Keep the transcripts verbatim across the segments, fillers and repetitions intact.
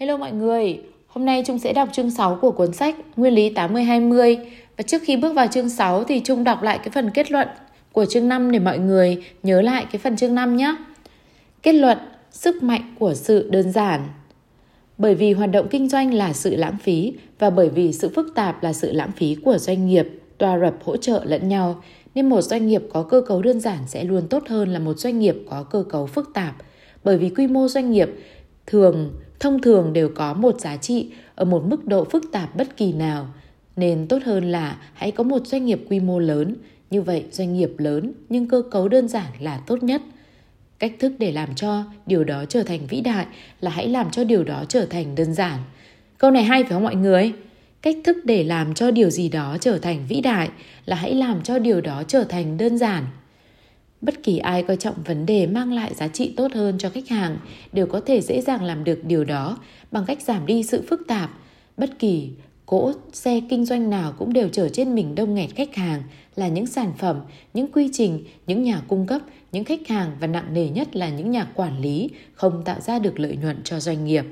Hello mọi người, hôm nay Trung sẽ đọc chương sáu của cuốn sách Nguyên lý tám mươi hai mươi. Và trước khi bước vào chương sáu thì Trung đọc lại cái phần kết luận của chương năm để mọi người nhớ lại cái phần chương năm nhé. Kết luận, sức mạnh của sự đơn giản. Bởi vì hoạt động kinh doanh là sự lãng phí và bởi vì sự phức tạp là sự lãng phí của doanh nghiệp, tòa rập hỗ trợ lẫn nhau, nên một doanh nghiệp có cơ cấu đơn giản sẽ luôn tốt hơn là một doanh nghiệp có cơ cấu phức tạp. Bởi vì quy mô doanh nghiệp thường thông thường đều có một giá trị ở một mức độ phức tạp bất kỳ nào, nên tốt hơn là hãy có một doanh nghiệp quy mô lớn. Như vậy, doanh nghiệp lớn nhưng cơ cấu đơn giản là tốt nhất. Cách thức để làm cho điều đó trở thành vĩ đại là hãy làm cho điều đó trở thành đơn giản. Câu này hay phải không mọi người? Cách thức để làm cho điều gì đó trở thành vĩ đại là hãy làm cho điều đó trở thành đơn giản. Bất kỳ ai coi trọng vấn đề mang lại giá trị tốt hơn cho khách hàng đều có thể dễ dàng làm được điều đó bằng cách giảm đi sự phức tạp. Bất kỳ cỗ xe kinh doanh nào cũng đều chở trên mình đông nghẹt khách hàng là những sản phẩm, những quy trình, những nhà cung cấp, những khách hàng và nặng nề nhất là những nhà quản lý không tạo ra được lợi nhuận cho doanh nghiệp.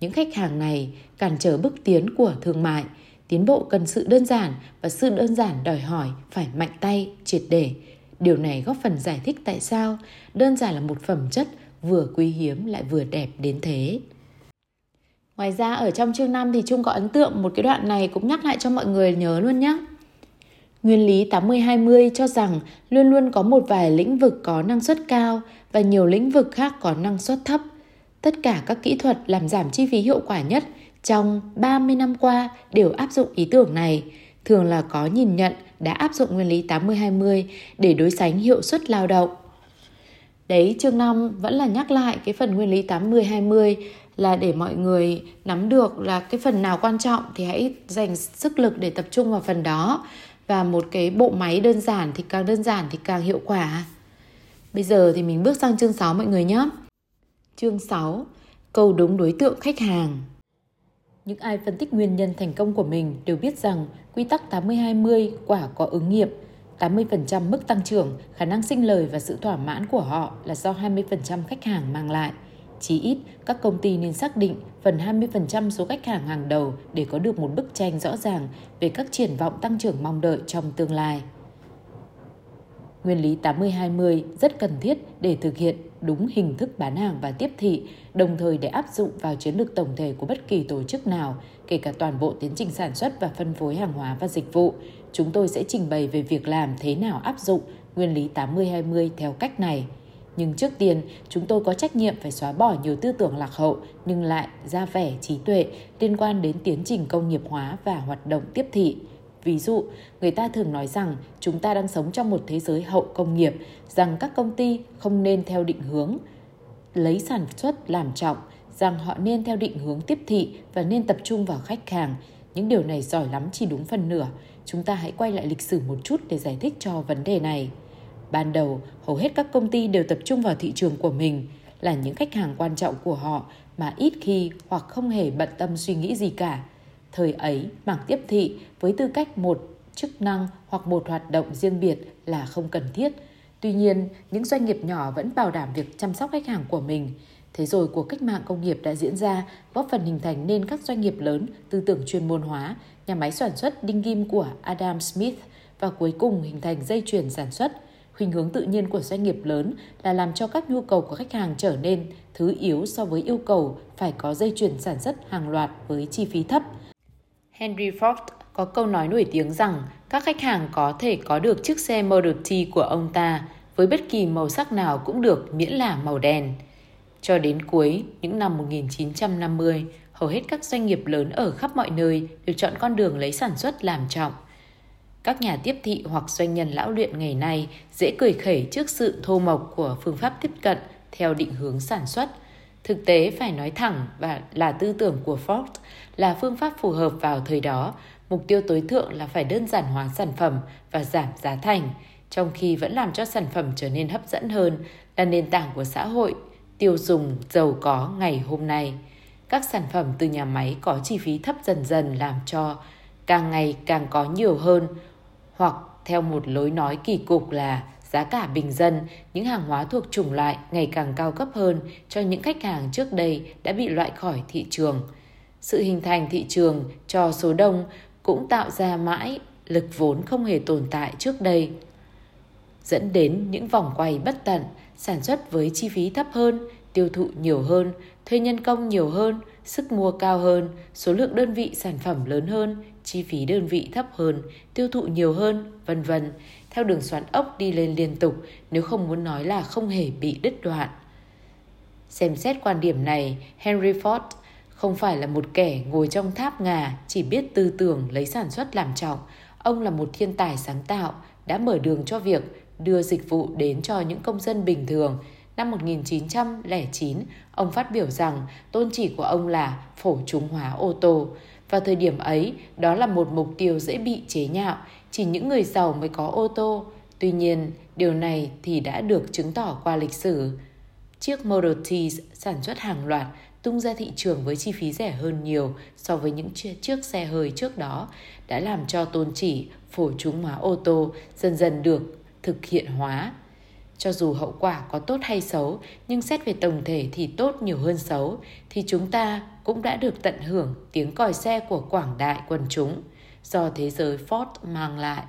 Những khách hàng này cản trở bước tiến của thương mại. Tiến bộ cần sự đơn giản và sự đơn giản đòi hỏi phải mạnh tay, triệt để. Điều này góp phần giải thích tại sao đơn giản là một phẩm chất vừa quý hiếm lại vừa đẹp đến thế. Ngoài ra ở trong chương năm thì Trung có ấn tượng một cái đoạn này cũng nhắc lại cho mọi người nhớ luôn nhé. Nguyên lý tám mươi hai mươi cho rằng luôn luôn có một vài lĩnh vực có năng suất cao và nhiều lĩnh vực khác có năng suất thấp. Tất cả các kỹ thuật làm giảm chi phí hiệu quả nhất trong ba mươi năm qua đều áp dụng ý tưởng này. Thường là có nhìn nhận đã áp dụng nguyên lý tám mươi hai mươi để đối sánh hiệu suất lao động. Đấy, chương năm vẫn là nhắc lại cái phần nguyên lý tám mươi hai mươi là để mọi người nắm được là cái phần nào quan trọng thì hãy dành sức lực để tập trung vào phần đó. Và một cái bộ máy đơn giản thì càng đơn giản thì càng hiệu quả. Bây giờ thì mình bước sang chương sáu mọi người nhé. Chương sáu, câu đúng đối tượng khách hàng. Những ai phân tích nguyên nhân thành công của mình đều biết rằng quy tắc tám mươi hai mươi quả có ứng nghiệm. tám mươi phần trăm mức tăng trưởng, khả năng sinh lời và sự thỏa mãn của họ là do hai mươi phần trăm khách hàng mang lại. Chí ít, các công ty nên xác định phần hai mươi phần trăm số khách hàng hàng đầu để có được một bức tranh rõ ràng về các triển vọng tăng trưởng mong đợi trong tương lai. Nguyên lý tám mươi hai mươi rất cần thiết để thực hiện đúng hình thức bán hàng và tiếp thị, đồng thời để áp dụng vào chiến lược tổng thể của bất kỳ tổ chức nào, kể cả toàn bộ tiến trình sản xuất và phân phối hàng hóa và dịch vụ. Chúng tôi sẽ trình bày về việc làm thế nào áp dụng nguyên lý tám mươi hai mươi theo cách này. Nhưng trước tiên, chúng tôi có trách nhiệm phải xóa bỏ nhiều tư tưởng lạc hậu nhưng lại ra vẻ trí tuệ liên quan đến tiến trình công nghiệp hóa và hoạt động tiếp thị. Ví dụ, người ta thường nói rằng chúng ta đang sống trong một thế giới hậu công nghiệp, rằng các công ty không nên theo định hướng lấy sản xuất làm trọng, rằng họ nên theo định hướng tiếp thị và nên tập trung vào khách hàng. Những điều này giỏi lắm chỉ đúng phần nửa. Chúng ta hãy quay lại lịch sử một chút để giải thích cho vấn đề này. Ban đầu, hầu hết các công ty đều tập trung vào thị trường của mình, là những khách hàng quan trọng của họ mà ít khi hoặc không hề bận tâm suy nghĩ gì cả. Thời ấy, mảng tiếp thị với tư cách một chức năng hoặc một hoạt động riêng biệt là không cần thiết. Tuy nhiên, những doanh nghiệp nhỏ vẫn bảo đảm việc chăm sóc khách hàng của mình. Thế rồi cuộc cách mạng công nghiệp đã diễn ra, góp phần hình thành nên các doanh nghiệp lớn, tư tưởng chuyên môn hóa, nhà máy sản xuất đinh ghim của Adam Smith và cuối cùng hình thành dây chuyền sản xuất. Khuynh hướng tự nhiên của doanh nghiệp lớn là làm cho các nhu cầu của khách hàng trở nên thứ yếu so với yêu cầu phải có dây chuyền sản xuất hàng loạt với chi phí thấp. Henry Ford có câu nói nổi tiếng rằng các khách hàng có thể có được chiếc xe Model T của ông ta với bất kỳ màu sắc nào cũng được miễn là màu đen. Cho đến cuối những năm một nghìn chín trăm năm mươi, hầu hết các doanh nghiệp lớn ở khắp mọi nơi đều chọn con đường lấy sản xuất làm trọng. Các nhà tiếp thị hoặc doanh nhân lão luyện ngày nay dễ cười khẩy trước sự thô mộc của phương pháp tiếp cận theo định hướng sản xuất. Thực tế phải nói thẳng và là tư tưởng của Ford là phương pháp phù hợp vào thời đó. Mục tiêu tối thượng là phải đơn giản hóa sản phẩm và giảm giá thành, trong khi vẫn làm cho sản phẩm trở nên hấp dẫn hơn, là nền tảng của xã hội tiêu dùng giàu có ngày hôm nay. Các sản phẩm từ nhà máy có chi phí thấp dần dần làm cho càng ngày càng có nhiều hơn, hoặc theo một lối nói kỳ cục là giá cả bình dân, những hàng hóa thuộc chủng loại ngày càng cao cấp hơn cho những khách hàng trước đây đã bị loại khỏi thị trường. Sự hình thành thị trường cho số đông cũng tạo ra mãi lực vốn không hề tồn tại trước đây, dẫn đến những vòng quay bất tận, sản xuất với chi phí thấp hơn, tiêu thụ nhiều hơn, thuê nhân công nhiều hơn, sức mua cao hơn, số lượng đơn vị sản phẩm lớn hơn, chi phí đơn vị thấp hơn, tiêu thụ nhiều hơn, vân vân, theo đường xoắn ốc đi lên liên tục, nếu không muốn nói là không hề bị đứt đoạn. Xem xét quan điểm này, Henry Ford không phải là một kẻ ngồi trong tháp ngà chỉ biết tư tưởng lấy sản xuất làm trọng. Ông là một thiên tài sáng tạo, đã mở đường cho việc đưa dịch vụ đến cho những công dân bình thường. Năm một nghìn chín trăm lẻ chín, ông phát biểu rằng tôn chỉ của ông là phổ chúng hóa ô tô. Vào thời điểm ấy, đó là một mục tiêu dễ bị chế nhạo, chỉ những người giàu mới có ô tô. Tuy nhiên, điều này thì đã được chứng tỏ qua lịch sử. Chiếc Model T sản xuất hàng loạt, tung ra thị trường với chi phí rẻ hơn nhiều so với những chiếc xe hơi trước đó, đã làm cho tôn chỉ phổ chúng hóa ô tô dần dần được thực hiện hóa. Cho dù hậu quả có tốt hay xấu, nhưng xét về tổng thể thì tốt nhiều hơn xấu, thì chúng ta cũng đã được tận hưởng tiếng còi xe của quảng đại quần chúng do thế giới Ford mang lại.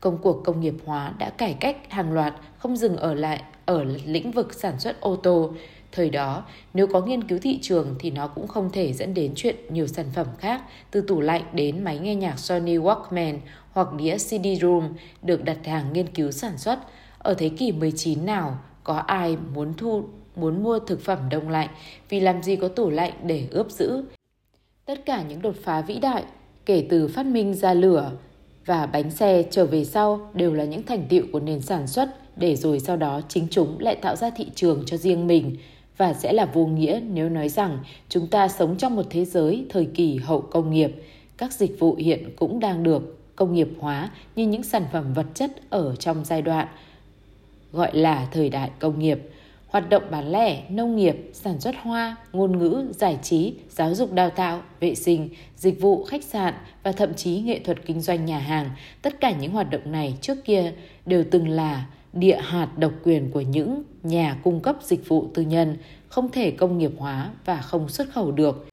Công cuộc công nghiệp hóa đã cải cách hàng loạt, không dừng ở lại ở lĩnh vực sản xuất ô tô. Thời đó, nếu có nghiên cứu thị trường thì nó cũng không thể dẫn đến chuyện nhiều sản phẩm khác, từ tủ lạnh đến máy nghe nhạc Sony Walkman hoặc đĩa xê đê-ROM được đặt hàng nghiên cứu sản xuất. Ở thế kỷ mười chín nào, có ai muốn thu muốn mua thực phẩm đông lạnh vì làm gì có tủ lạnh để ướp giữ. Tất cả những đột phá vĩ đại, kể từ phát minh ra lửa và bánh xe trở về sau, đều là những thành tựu của nền sản xuất, để rồi sau đó chính chúng lại tạo ra thị trường cho riêng mình. Và sẽ là vô nghĩa nếu nói rằng chúng ta sống trong một thế giới thời kỳ hậu công nghiệp. Các dịch vụ hiện cũng đang được công nghiệp hóa như những sản phẩm vật chất ở trong giai đoạn gọi là thời đại công nghiệp. Hoạt động bán lẻ, nông nghiệp, sản xuất hoa, ngôn ngữ, giải trí, giáo dục đào tạo, vệ sinh, dịch vụ, khách sạn và thậm chí nghệ thuật kinh doanh nhà hàng. Tất cả những hoạt động này trước kia đều từng là địa hạt độc quyền của những nhà cung cấp dịch vụ tư nhân, không thể công nghiệp hóa và không xuất khẩu được.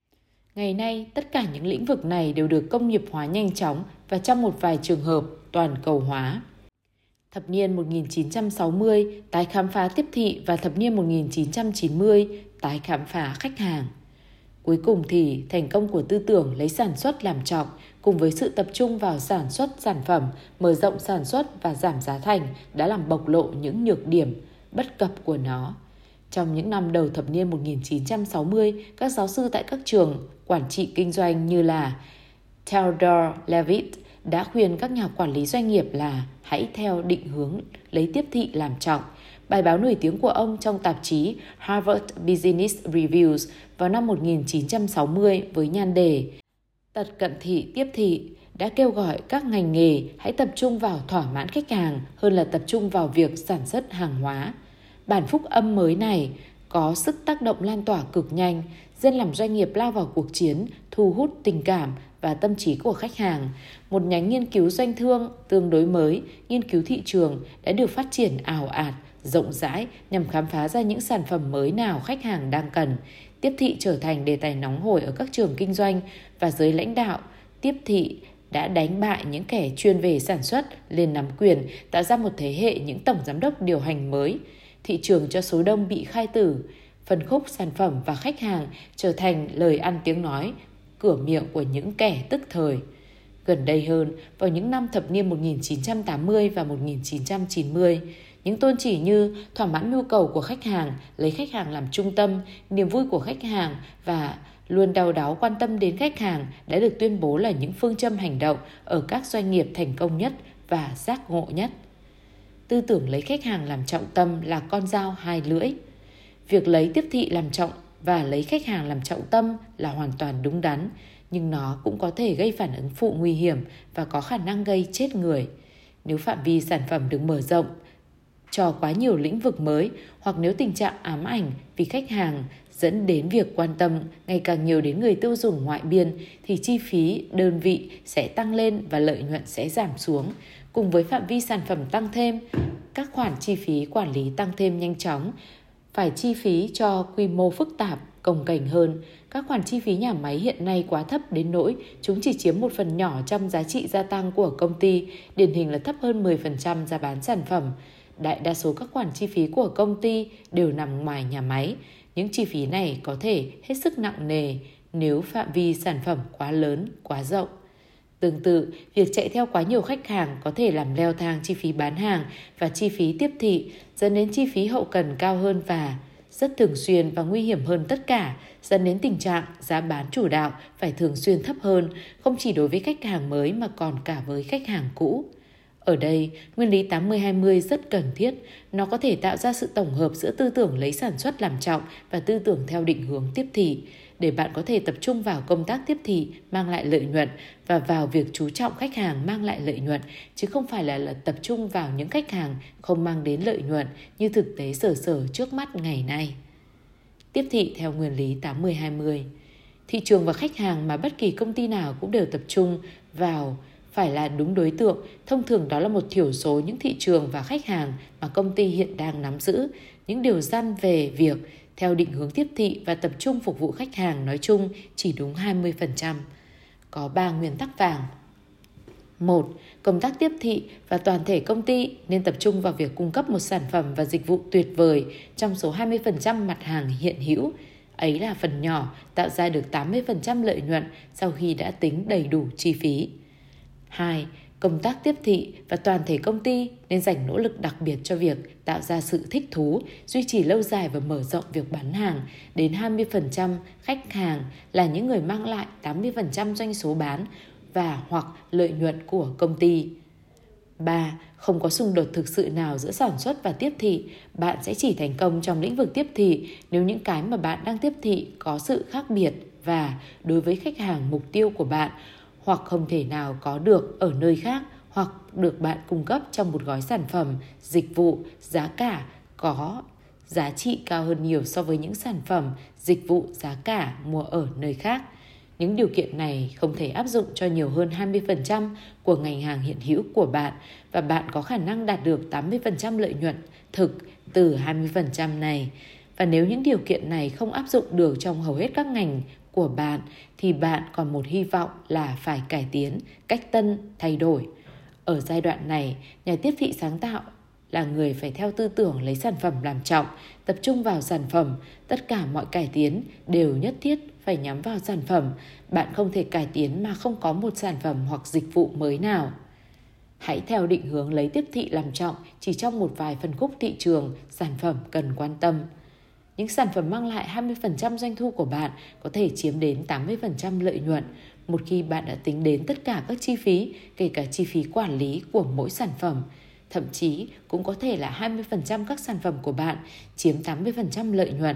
Ngày nay, tất cả những lĩnh vực này đều được công nghiệp hóa nhanh chóng và trong một vài trường hợp toàn cầu hóa. Thập niên một nghìn chín trăm sáu mươi, tái khám phá tiếp thị và thập niên một nghìn chín trăm chín mươi, tái khám phá khách hàng. Cuối cùng thì thành công của tư tưởng lấy sản xuất làm trọng cùng với sự tập trung vào sản xuất sản phẩm, mở rộng sản xuất và giảm giá thành đã làm bộc lộ những nhược điểm, bất cập của nó. Trong những năm đầu thập niên một nghìn chín trăm sáu mươi, các giáo sư tại các trường quản trị kinh doanh như là Theodore Levitt đã khuyên các nhà quản lý doanh nghiệp là hãy theo định hướng lấy tiếp thị làm trọng. Bài báo nổi tiếng của ông trong tạp chí Harvard Business Review vào năm một nghìn chín trăm sáu mươi với nhan đề Tật cận thị tiếp thị đã kêu gọi các ngành nghề hãy tập trung vào thỏa mãn khách hàng hơn là tập trung vào việc sản xuất hàng hóa. Bản phúc âm mới này có sức tác động lan tỏa cực nhanh, dân làm doanh nghiệp lao vào cuộc chiến, thu hút tình cảm và tâm trí của khách hàng. Một nhánh nghiên cứu doanh thương tương đối mới, nghiên cứu thị trường đã được phát triển ào ạt, rộng rãi nhằm khám phá ra những sản phẩm mới nào khách hàng đang cần. Tiếp thị trở thành đề tài nóng hổi ở các trường kinh doanh và giới lãnh đạo. Tiếp thị đã đánh bại những kẻ chuyên về sản xuất, lên nắm quyền, tạo ra một thế hệ những tổng giám đốc điều hành mới. Thị trường cho số đông bị khai tử, phân khúc sản phẩm và khách hàng trở thành lời ăn tiếng nói, cửa miệng của những kẻ tức thời. Gần đây hơn, vào những năm thập niên một nghìn chín trăm tám mươi và một nghìn chín trăm chín mươi, những tôn chỉ như thỏa mãn nhu cầu của khách hàng, lấy khách hàng làm trung tâm, niềm vui của khách hàng và luôn đau đáu quan tâm đến khách hàng đã được tuyên bố là những phương châm hành động ở các doanh nghiệp thành công nhất và giác ngộ nhất. Tư tưởng lấy khách hàng làm trọng tâm là con dao hai lưỡi. Việc lấy tiếp thị làm trọng và lấy khách hàng làm trọng tâm là hoàn toàn đúng đắn, nhưng nó cũng có thể gây phản ứng phụ nguy hiểm và có khả năng gây chết người. Nếu phạm vi sản phẩm được mở rộng cho quá nhiều lĩnh vực mới, hoặc nếu tình trạng ám ảnh vì khách hàng dẫn đến việc quan tâm ngày càng nhiều đến người tiêu dùng ngoại biên, thì chi phí đơn vị sẽ tăng lên và lợi nhuận sẽ giảm xuống. cùng với phạm vi sản phẩm tăng thêm, các khoản chi phí quản lý tăng thêm nhanh chóng, phải chi phí cho quy mô phức tạp, cồng kềnh hơn. Các khoản chi phí nhà máy hiện nay quá thấp đến nỗi chúng chỉ chiếm một phần nhỏ trong giá trị gia tăng của công ty, điển hình là thấp hơn mười phần trăm giá bán sản phẩm. Đại đa số các khoản chi phí của công ty đều nằm ngoài nhà máy. Những chi phí này có thể hết sức nặng nề nếu phạm vi sản phẩm quá lớn, quá rộng. Tương tự, việc chạy theo quá nhiều khách hàng có thể làm leo thang chi phí bán hàng và chi phí tiếp thị, dẫn đến chi phí hậu cần cao hơn và rất thường xuyên và nguy hiểm hơn tất cả, dẫn đến tình trạng giá bán chủ đạo phải thường xuyên thấp hơn, không chỉ đối với khách hàng mới mà còn cả với khách hàng cũ. Ở đây, nguyên lý tám mươi hai mươi rất cần thiết. Nó có thể tạo ra sự tổng hợp giữa tư tưởng lấy sản xuất làm trọng và tư tưởng theo định hướng tiếp thị, để bạn có thể tập trung vào công tác tiếp thị mang lại lợi nhuận và vào việc chú trọng khách hàng mang lại lợi nhuận, chứ không phải là, là tập trung vào những khách hàng không mang đến lợi nhuận như thực tế sở sở trước mắt ngày nay. Tiếp thị theo nguyên lý tám mươi hai mươi. Thị trường và khách hàng mà bất kỳ công ty nào cũng đều tập trung vào phải là đúng đối tượng, thông thường đó là một thiểu số những thị trường và khách hàng mà công ty hiện đang nắm giữ, những điều răn về việc theo định hướng tiếp thị và tập trung phục vụ khách hàng nói chung chỉ đúng hai mươi phần trăm. Có ba nguyên tắc vàng. một. Công tác tiếp thị và toàn thể công ty nên tập trung vào việc cung cấp một sản phẩm và dịch vụ tuyệt vời trong số hai mươi phần trăm mặt hàng hiện hữu. Ấy là phần nhỏ tạo ra được tám mươi phần trăm lợi nhuận sau khi đã tính đầy đủ chi phí. hai. Công tác tiếp thị và toàn thể công ty nên dành nỗ lực đặc biệt cho việc tạo ra sự thích thú, duy trì lâu dài và mở rộng việc bán hàng. Đến hai mươi phần trăm khách hàng là những người mang lại tám mươi phần trăm doanh số bán và hoặc lợi nhuận của công ty. ba. Không có xung đột thực sự nào giữa sản xuất và tiếp thị. Bạn sẽ chỉ thành công trong lĩnh vực tiếp thị nếu những cái mà bạn đang tiếp thị có sự khác biệt và đối với khách hàng mục tiêu của bạn, hoặc không thể nào có được ở nơi khác, hoặc được bạn cung cấp trong một gói sản phẩm, dịch vụ, giá cả có giá trị cao hơn nhiều so với những sản phẩm, dịch vụ, giá cả mua ở nơi khác. Những điều kiện này không thể áp dụng cho nhiều hơn hai mươi phần trăm của ngành hàng hiện hữu của bạn, và bạn có khả năng đạt được tám mươi phần trăm lợi nhuận thực từ hai mươi phần trăm này. Và nếu những điều kiện này không áp dụng được trong hầu hết các ngành của bạn thì bạn còn một hy vọng là phải cải tiến, cách tân, thay đổi. Ở giai đoạn này, nhà tiếp thị sáng tạo là người phải theo tư tưởng lấy sản phẩm làm trọng, tập trung vào sản phẩm. Tất cả mọi cải tiến đều nhất thiết phải nhắm vào sản phẩm. Bạn không thể cải tiến mà không có một sản phẩm hoặc dịch vụ mới nào. Hãy theo định hướng lấy tiếp thị làm trọng chỉ trong một vài phân khúc thị trường, sản phẩm cần quan tâm. Những sản phẩm mang lại hai mươi phần trăm doanh thu của bạn có thể chiếm đến tám mươi phần trăm lợi nhuận. Một khi bạn đã tính đến tất cả các chi phí, kể cả chi phí quản lý của mỗi sản phẩm, thậm chí cũng có thể là hai mươi phần trăm các sản phẩm của bạn chiếm tám mươi phần trăm lợi nhuận.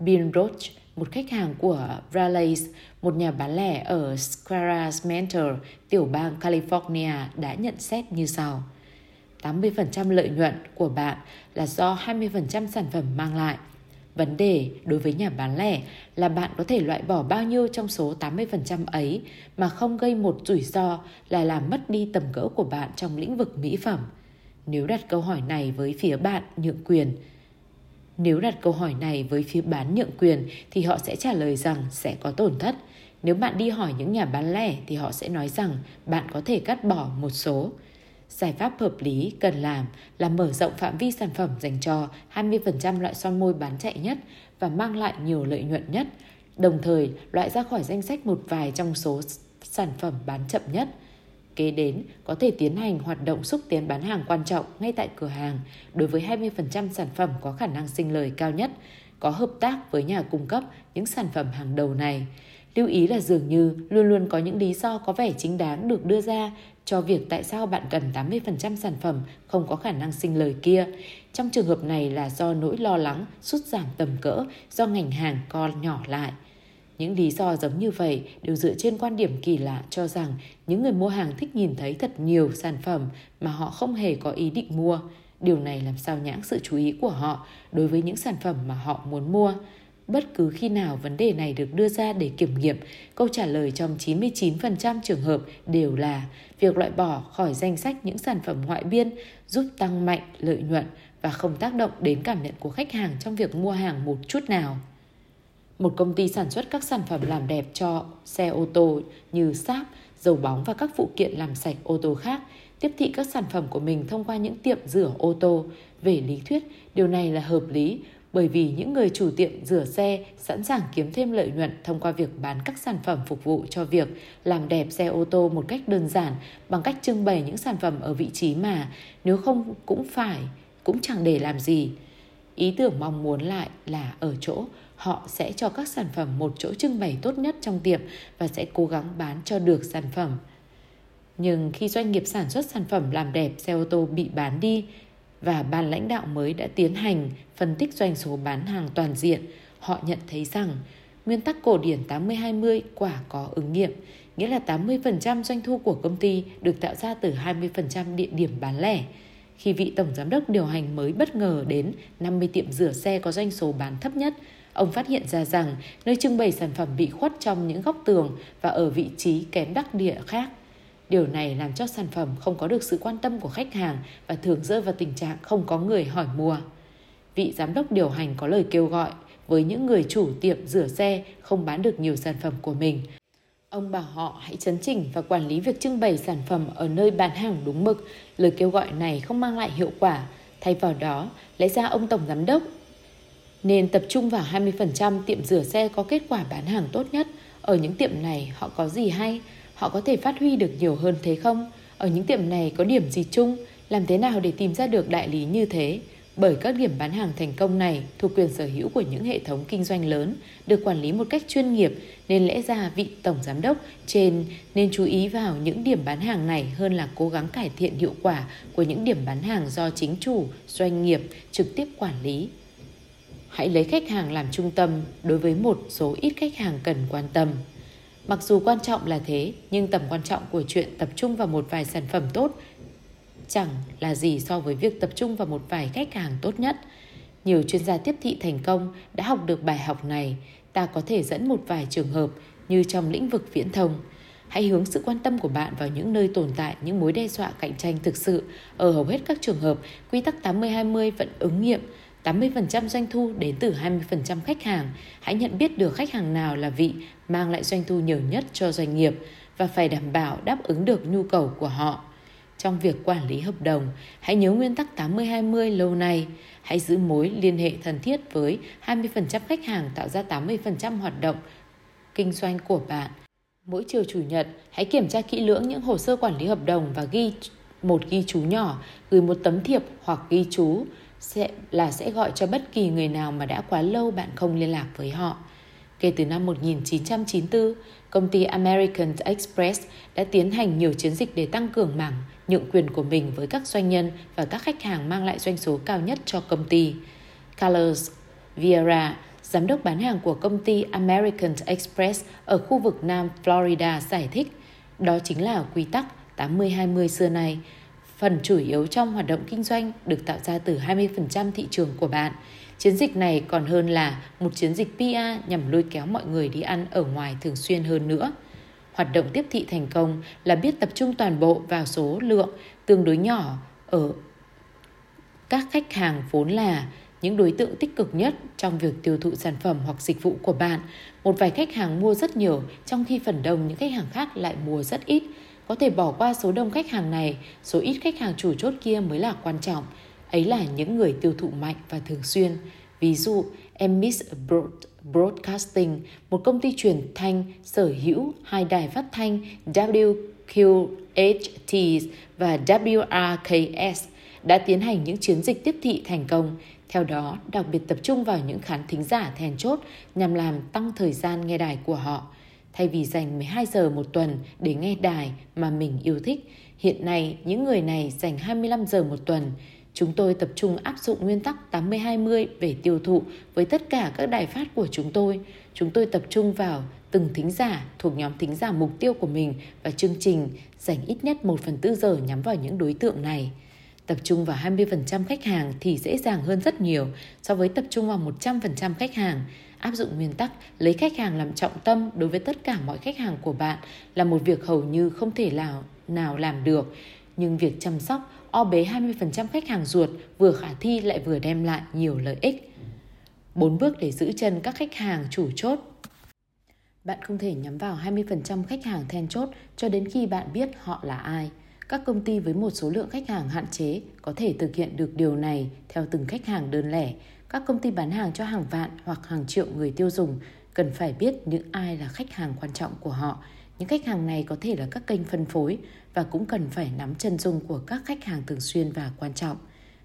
Bill Roach, một khách hàng của Bralace, một nhà bán lẻ ở Squares Mentor, tiểu bang California đã nhận xét như sau. tám mươi phần trăm lợi nhuận của bạn là do hai mươi phần trăm sản phẩm mang lại. Vấn đề đối với nhà bán lẻ là bạn có thể loại bỏ bao nhiêu trong số tám mươi phần trăm ấy mà không gây một rủi ro là làm mất đi tầm cỡ của bạn trong lĩnh vực mỹ phẩm. Nếu đặt câu hỏi này với phía bạn nhượng quyền, nếu đặt câu hỏi này với phía bán nhượng quyền thì họ sẽ trả lời rằng sẽ có tổn thất. Nếu bạn đi hỏi những nhà bán lẻ thì họ sẽ nói rằng bạn có thể cắt bỏ một số. Giải pháp hợp lý cần làm là mở rộng phạm vi sản phẩm dành cho hai mươi phần trăm loại son môi bán chạy nhất và mang lại nhiều lợi nhuận nhất, đồng thời loại ra khỏi danh sách một vài trong số sản phẩm bán chậm nhất. Kế đến, có thể tiến hành hoạt động xúc tiến bán hàng quan trọng ngay tại cửa hàng đối với hai mươi phần trăm sản phẩm có khả năng sinh lời cao nhất, có hợp tác với nhà cung cấp những sản phẩm hàng đầu này. Lưu ý là dường như luôn luôn có những lý do có vẻ chính đáng được đưa ra cho việc tại sao bạn cần tám mươi phần trăm sản phẩm không có khả năng sinh lời kia. Trong trường hợp này là do nỗi lo lắng sút giảm tầm cỡ do ngành hàng co nhỏ lại. Những lý do giống như vậy đều dựa trên quan điểm kỳ lạ cho rằng những người mua hàng thích nhìn thấy thật nhiều sản phẩm mà họ không hề có ý định mua. Điều này làm sao nhãng sự chú ý của họ đối với những sản phẩm mà họ muốn mua. bất cứ khi nào vấn đề này được đưa ra để kiểm nghiệm, câu trả lời trong chín mươi chín phần trăm trường hợp đều là việc loại bỏ khỏi danh sách những sản phẩm ngoại biên giúp tăng mạnh lợi nhuận và không tác động đến cảm nhận của khách hàng trong việc mua hàng một chút nào. Một công ty sản xuất các sản phẩm làm đẹp cho xe ô tô như sáp, dầu bóng và các phụ kiện làm sạch ô tô khác tiếp thị các sản phẩm của mình thông qua những tiệm rửa ô tô. Về lý thuyết, điều này là hợp lý bởi vì những người chủ tiệm rửa xe sẵn sàng kiếm thêm lợi nhuận thông qua việc bán các sản phẩm phục vụ cho việc làm đẹp xe ô tô một cách đơn giản bằng cách trưng bày những sản phẩm ở vị trí mà nếu không cũng phải, cũng chẳng để làm gì. Ý tưởng mong muốn lại là ở chỗ họ sẽ cho các sản phẩm một chỗ trưng bày tốt nhất trong tiệm và sẽ cố gắng bán cho được sản phẩm. Nhưng khi doanh nghiệp sản xuất sản phẩm làm đẹp xe ô tô bị bán đi và ban lãnh đạo mới đã tiến hành phân tích doanh số bán hàng toàn diện, họ nhận thấy rằng nguyên tắc cổ điển tám mươi hai mươi quả có ứng nghiệm, nghĩa là tám mươi phần trăm doanh thu của công ty được tạo ra từ hai mươi phần trăm địa điểm bán lẻ. Khi vị tổng giám đốc điều hành mới bất ngờ đến năm mươi tiệm rửa xe có doanh số bán thấp nhất, ông phát hiện ra rằng nơi trưng bày sản phẩm bị khuất trong những góc tường và ở vị trí kém đắc địa khác. Điều này làm cho sản phẩm không có được sự quan tâm của khách hàng và thường rơi vào tình trạng không có người hỏi mua. Vị giám đốc điều hành có lời kêu gọi với những người chủ tiệm rửa xe không bán được nhiều sản phẩm của mình. Ông bảo họ hãy chấn chỉnh và quản lý việc trưng bày sản phẩm ở nơi bán hàng đúng mực. Lời kêu gọi này không mang lại hiệu quả. Thay vào đó, lẽ ra ông tổng giám đốc nên tập trung vào hai mươi phần trăm tiệm rửa xe có kết quả bán hàng tốt nhất. Ở những tiệm này họ có gì hay? Họ có thể phát huy được nhiều hơn thế không? Ở những tiệm này có điểm gì chung? Làm thế nào để tìm ra được đại lý như thế? Bởi các điểm bán hàng thành công này thuộc quyền sở hữu của những hệ thống kinh doanh lớn, được quản lý một cách chuyên nghiệp, nên lẽ ra vị tổng giám đốc trên nên chú ý vào những điểm bán hàng này hơn là cố gắng cải thiện hiệu quả của những điểm bán hàng do chính chủ, doanh nghiệp trực tiếp quản lý. Hãy lấy khách hàng làm trung tâm đối với một số ít khách hàng cần quan tâm. Mặc dù quan trọng là thế, nhưng tầm quan trọng của chuyện tập trung vào một vài sản phẩm tốt chẳng là gì so với việc tập trung vào một vài khách hàng tốt nhất. Nhiều chuyên gia tiếp thị thành công đã học được bài học này. Ta có thể dẫn một vài trường hợp như trong lĩnh vực viễn thông. Hãy hướng sự quan tâm của bạn vào những nơi tồn tại những mối đe dọa cạnh tranh thực sự. Ở hầu hết các trường hợp, quy tắc tám mươi hai mươi vẫn ứng nghiệm. tám mươi phần trăm doanh thu đến từ hai mươi phần trăm khách hàng. Hãy nhận biết được khách hàng nào là vị mang lại doanh thu nhiều nhất cho doanh nghiệp và phải đảm bảo đáp ứng được nhu cầu của họ. Trong việc quản lý hợp đồng, hãy nhớ nguyên tắc tám mươi hai mươi lâu nay. Hãy giữ mối liên hệ thân thiết với hai mươi phần trăm khách hàng tạo ra tám mươi phần trăm hoạt động kinh doanh của bạn. Mỗi chiều chủ nhật, hãy kiểm tra kỹ lưỡng những hồ sơ quản lý hợp đồng và ghi một ghi chú nhỏ, gửi một tấm thiệp hoặc ghi chú sẽ là sẽ gọi cho bất kỳ người nào mà đã quá lâu bạn không liên lạc với họ. Kể từ năm một nghìn chín trăm chín mươi tư, công ty American Express đã tiến hành nhiều chiến dịch để tăng cường mảng nhượng quyền của mình với các doanh nhân và các khách hàng mang lại doanh số cao nhất cho công ty. Carlos Vieira, giám đốc bán hàng của công ty American Express ở khu vực Nam Florida giải thích, đó chính là quy tắc tám mươi hai mươi xưa nay. Phần chủ yếu trong hoạt động kinh doanh được tạo ra từ hai mươi phần trăm thị trường của bạn. Chiến dịch này còn hơn là một chiến dịch pê e rờ nhằm lôi kéo mọi người đi ăn ở ngoài thường xuyên hơn nữa. Hoạt động tiếp thị thành công là biết tập trung toàn bộ vào số lượng tương đối nhỏ ở các khách hàng vốn là những đối tượng tích cực nhất trong việc tiêu thụ sản phẩm hoặc dịch vụ của bạn. Một vài khách hàng mua rất nhiều, trong khi phần đông những khách hàng khác lại mua rất ít. Có thể bỏ qua số đông khách hàng này, số ít khách hàng chủ chốt kia mới là quan trọng. Ấy là những người tiêu thụ mạnh và thường xuyên. Ví dụ, Emmis Broadcasting, một công ty truyền thanh sở hữu hai đài phát thanh W Q H T và W R K S, đã tiến hành những chiến dịch tiếp thị thành công. Theo đó, đặc biệt tập trung vào những khán thính giả then chốt nhằm làm tăng thời gian nghe đài của họ. Thay vì dành mười hai giờ một tuần để nghe đài mà mình yêu thích, hiện nay những người này dành hai mươi lăm giờ một tuần. Chúng tôi tập trung áp dụng nguyên tắc tám mươi hai mươi về tiêu thụ với tất cả các đài phát của chúng tôi. Chúng tôi tập trung vào từng thính giả thuộc nhóm thính giả mục tiêu của mình và chương trình dành ít nhất một phần tư giờ nhắm vào những đối tượng này. Tập trung vào hai mươi phần trăm khách hàng thì dễ dàng hơn rất nhiều so với tập trung vào một trăm phần trăm khách hàng. Áp dụng nguyên tắc lấy khách hàng làm trọng tâm đối với tất cả mọi khách hàng của bạn là một việc hầu như không thể nào, nào làm được. Nhưng việc chăm sóc, o bế hai mươi phần trăm khách hàng ruột vừa khả thi lại vừa đem lại nhiều lợi ích. bốn bước để giữ chân các khách hàng chủ chốt. Bạn không thể nhắm vào hai mươi phần trăm khách hàng then chốt cho đến khi bạn biết họ là ai. Các công ty với một số lượng khách hàng hạn chế có thể thực hiện được điều này theo từng khách hàng đơn lẻ. Các công ty bán hàng cho hàng vạn hoặc hàng triệu người tiêu dùng cần phải biết những ai là khách hàng quan trọng của họ. Những khách hàng này có thể là các kênh phân phối và cũng cần phải nắm chân dung của các khách hàng thường xuyên và quan trọng.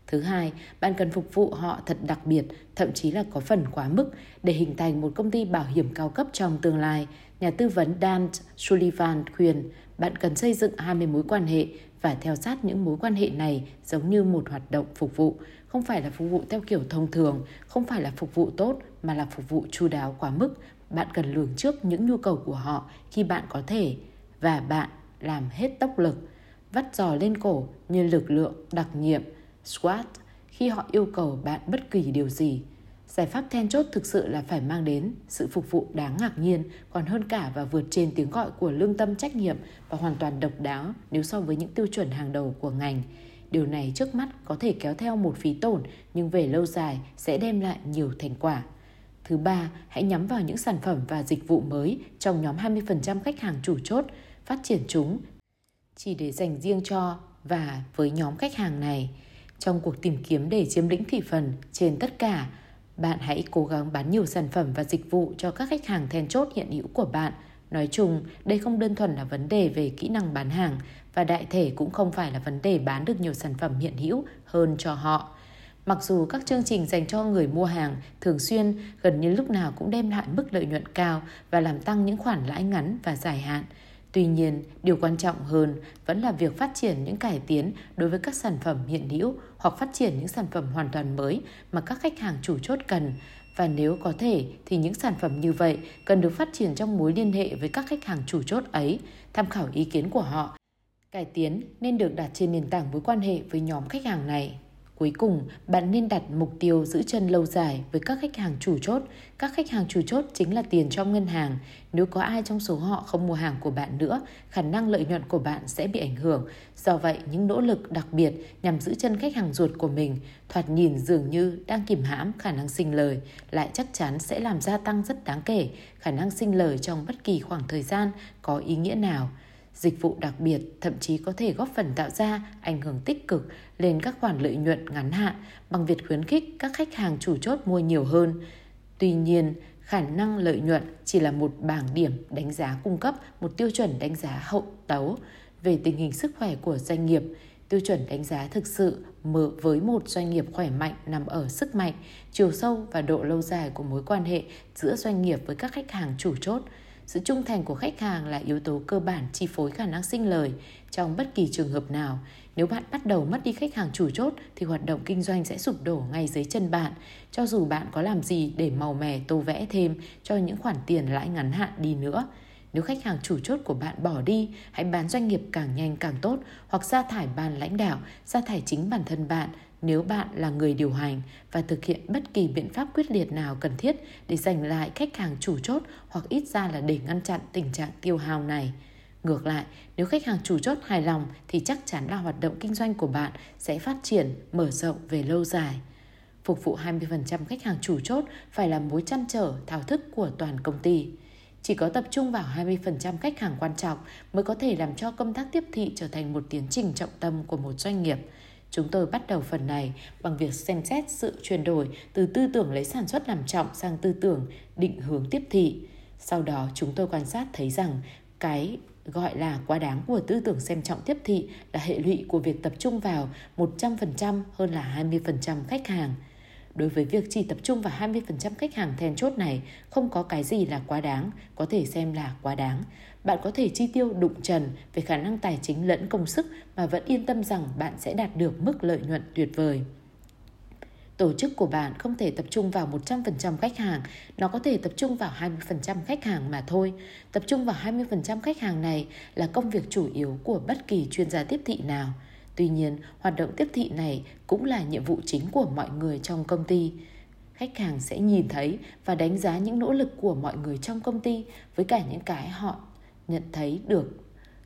Thứ hai, bạn cần phục vụ họ thật đặc biệt, thậm chí là có phần quá mức để hình thành một công ty bảo hiểm cao cấp trong tương lai. Nhà tư vấn Dan Sullivan khuyên bạn cần xây dựng hai mươi mối quan hệ và theo sát những mối quan hệ này giống như một hoạt động phục vụ. Không phải là phục vụ theo kiểu thông thường, không phải là phục vụ tốt mà là phục vụ chu đáo quá mức. Bạn cần lường trước những nhu cầu của họ khi bạn có thể và bạn làm hết tốc lực. Vắt giò lên cổ như lực lượng đặc nhiệm SWAT khi họ yêu cầu bạn bất kỳ điều gì. Giải pháp then chốt thực sự là phải mang đến sự phục vụ đáng ngạc nhiên, còn hơn cả và vượt trên tiếng gọi của lương tâm trách nhiệm và hoàn toàn độc đáo nếu so với những tiêu chuẩn hàng đầu của ngành. Điều này trước mắt có thể kéo theo một phí tổn nhưng về lâu dài sẽ đem lại nhiều thành quả. Thứ ba, hãy nhắm vào những sản phẩm và dịch vụ mới trong nhóm hai mươi phần trăm khách hàng chủ chốt, phát triển chúng chỉ để dành riêng cho và với nhóm khách hàng này. Trong cuộc tìm kiếm để chiếm lĩnh thị phần trên tất cả, bạn hãy cố gắng bán nhiều sản phẩm và dịch vụ cho các khách hàng then chốt hiện hữu của bạn. Nói chung, đây không đơn thuần là vấn đề về kỹ năng bán hàng và đại thể cũng không phải là vấn đề bán được nhiều sản phẩm hiện hữu hơn cho họ. Mặc dù các chương trình dành cho người mua hàng thường xuyên gần như lúc nào cũng đem lại mức lợi nhuận cao và làm tăng những khoản lãi ngắn và dài hạn, tuy nhiên, điều quan trọng hơn vẫn là việc phát triển những cải tiến đối với các sản phẩm hiện hữu hoặc phát triển những sản phẩm hoàn toàn mới mà các khách hàng chủ chốt cần. Và nếu có thể thì những sản phẩm như vậy cần được phát triển trong mối liên hệ với các khách hàng chủ chốt ấy, tham khảo ý kiến của họ. Cải tiến nên được đặt trên nền tảng mối quan hệ với nhóm khách hàng này. Cuối cùng, bạn nên đặt mục tiêu giữ chân lâu dài với các khách hàng chủ chốt. Các khách hàng chủ chốt chính là tiền trong ngân hàng. Nếu có ai trong số họ không mua hàng của bạn nữa, khả năng lợi nhuận của bạn sẽ bị ảnh hưởng. Do vậy, những nỗ lực đặc biệt nhằm giữ chân khách hàng ruột của mình, thoạt nhìn dường như đang kìm hãm khả năng sinh lời, lại chắc chắn sẽ làm gia tăng rất đáng kể khả năng sinh lời trong bất kỳ khoảng thời gian có ý nghĩa nào. Dịch vụ đặc biệt thậm chí có thể góp phần tạo ra ảnh hưởng tích cực lên các khoản lợi nhuận ngắn hạn bằng việc khuyến khích các khách hàng chủ chốt mua nhiều hơn. Tuy nhiên, khả năng lợi nhuận chỉ là một bảng điểm đánh giá cung cấp một tiêu chuẩn đánh giá hậu tấu về tình hình sức khỏe của doanh nghiệp. Tiêu chuẩn đánh giá thực sự mở với một doanh nghiệp khỏe mạnh nằm ở sức mạnh, chiều sâu và độ lâu dài của mối quan hệ giữa doanh nghiệp với các khách hàng chủ chốt. Sự trung thành của khách hàng là yếu tố cơ bản chi phối khả năng sinh lời trong bất kỳ trường hợp nào. Nếu bạn bắt đầu mất đi khách hàng chủ chốt thì hoạt động kinh doanh sẽ sụp đổ ngay dưới chân bạn, cho dù bạn có làm gì để màu mè tô vẽ thêm cho những khoản tiền lãi ngắn hạn đi nữa. Nếu khách hàng chủ chốt của bạn bỏ đi, hãy bán doanh nghiệp càng nhanh càng tốt hoặc sa thải ban lãnh đạo, sa thải chính bản thân bạn nếu bạn là người điều hành và thực hiện bất kỳ biện pháp quyết liệt nào cần thiết để giành lại khách hàng chủ chốt hoặc ít ra là để ngăn chặn tình trạng tiêu hao này. Ngược lại, nếu khách hàng chủ chốt hài lòng thì chắc chắn là hoạt động kinh doanh của bạn sẽ phát triển, mở rộng về lâu dài. Phục vụ hai mươi phần trăm khách hàng chủ chốt phải là mối trăn trở, thao thức của toàn công ty. Chỉ có tập trung vào hai mươi phần trăm khách hàng quan trọng mới có thể làm cho công tác tiếp thị trở thành một tiến trình trọng tâm của một doanh nghiệp. Chúng tôi bắt đầu phần này bằng việc xem xét sự chuyển đổi từ tư tưởng lấy sản xuất làm trọng sang tư tưởng định hướng tiếp thị. Sau đó chúng tôi quan sát thấy rằng cái gọi là quá đáng của tư tưởng xem trọng tiếp thị là hệ lụy của việc tập trung vào một trăm phần trăm hơn là hai mươi phần trăm khách hàng. Đối với việc chỉ tập trung vào hai mươi phần trăm khách hàng then chốt này, không có cái gì là quá đáng, có thể xem là quá đáng. Bạn có thể chi tiêu đụng trần về khả năng tài chính lẫn công sức mà vẫn yên tâm rằng bạn sẽ đạt được mức lợi nhuận tuyệt vời. Tổ chức của bạn không thể tập trung vào một trăm phần trăm khách hàng, nó có thể tập trung vào hai mươi phần trăm khách hàng mà thôi. Tập trung vào hai mươi phần trăm khách hàng này là công việc chủ yếu của bất kỳ chuyên gia tiếp thị nào. Tuy nhiên, hoạt động tiếp thị này cũng là nhiệm vụ chính của mọi người trong công ty. Khách hàng sẽ nhìn thấy và đánh giá những nỗ lực của mọi người trong công ty với cả những cái họ nhận thấy được,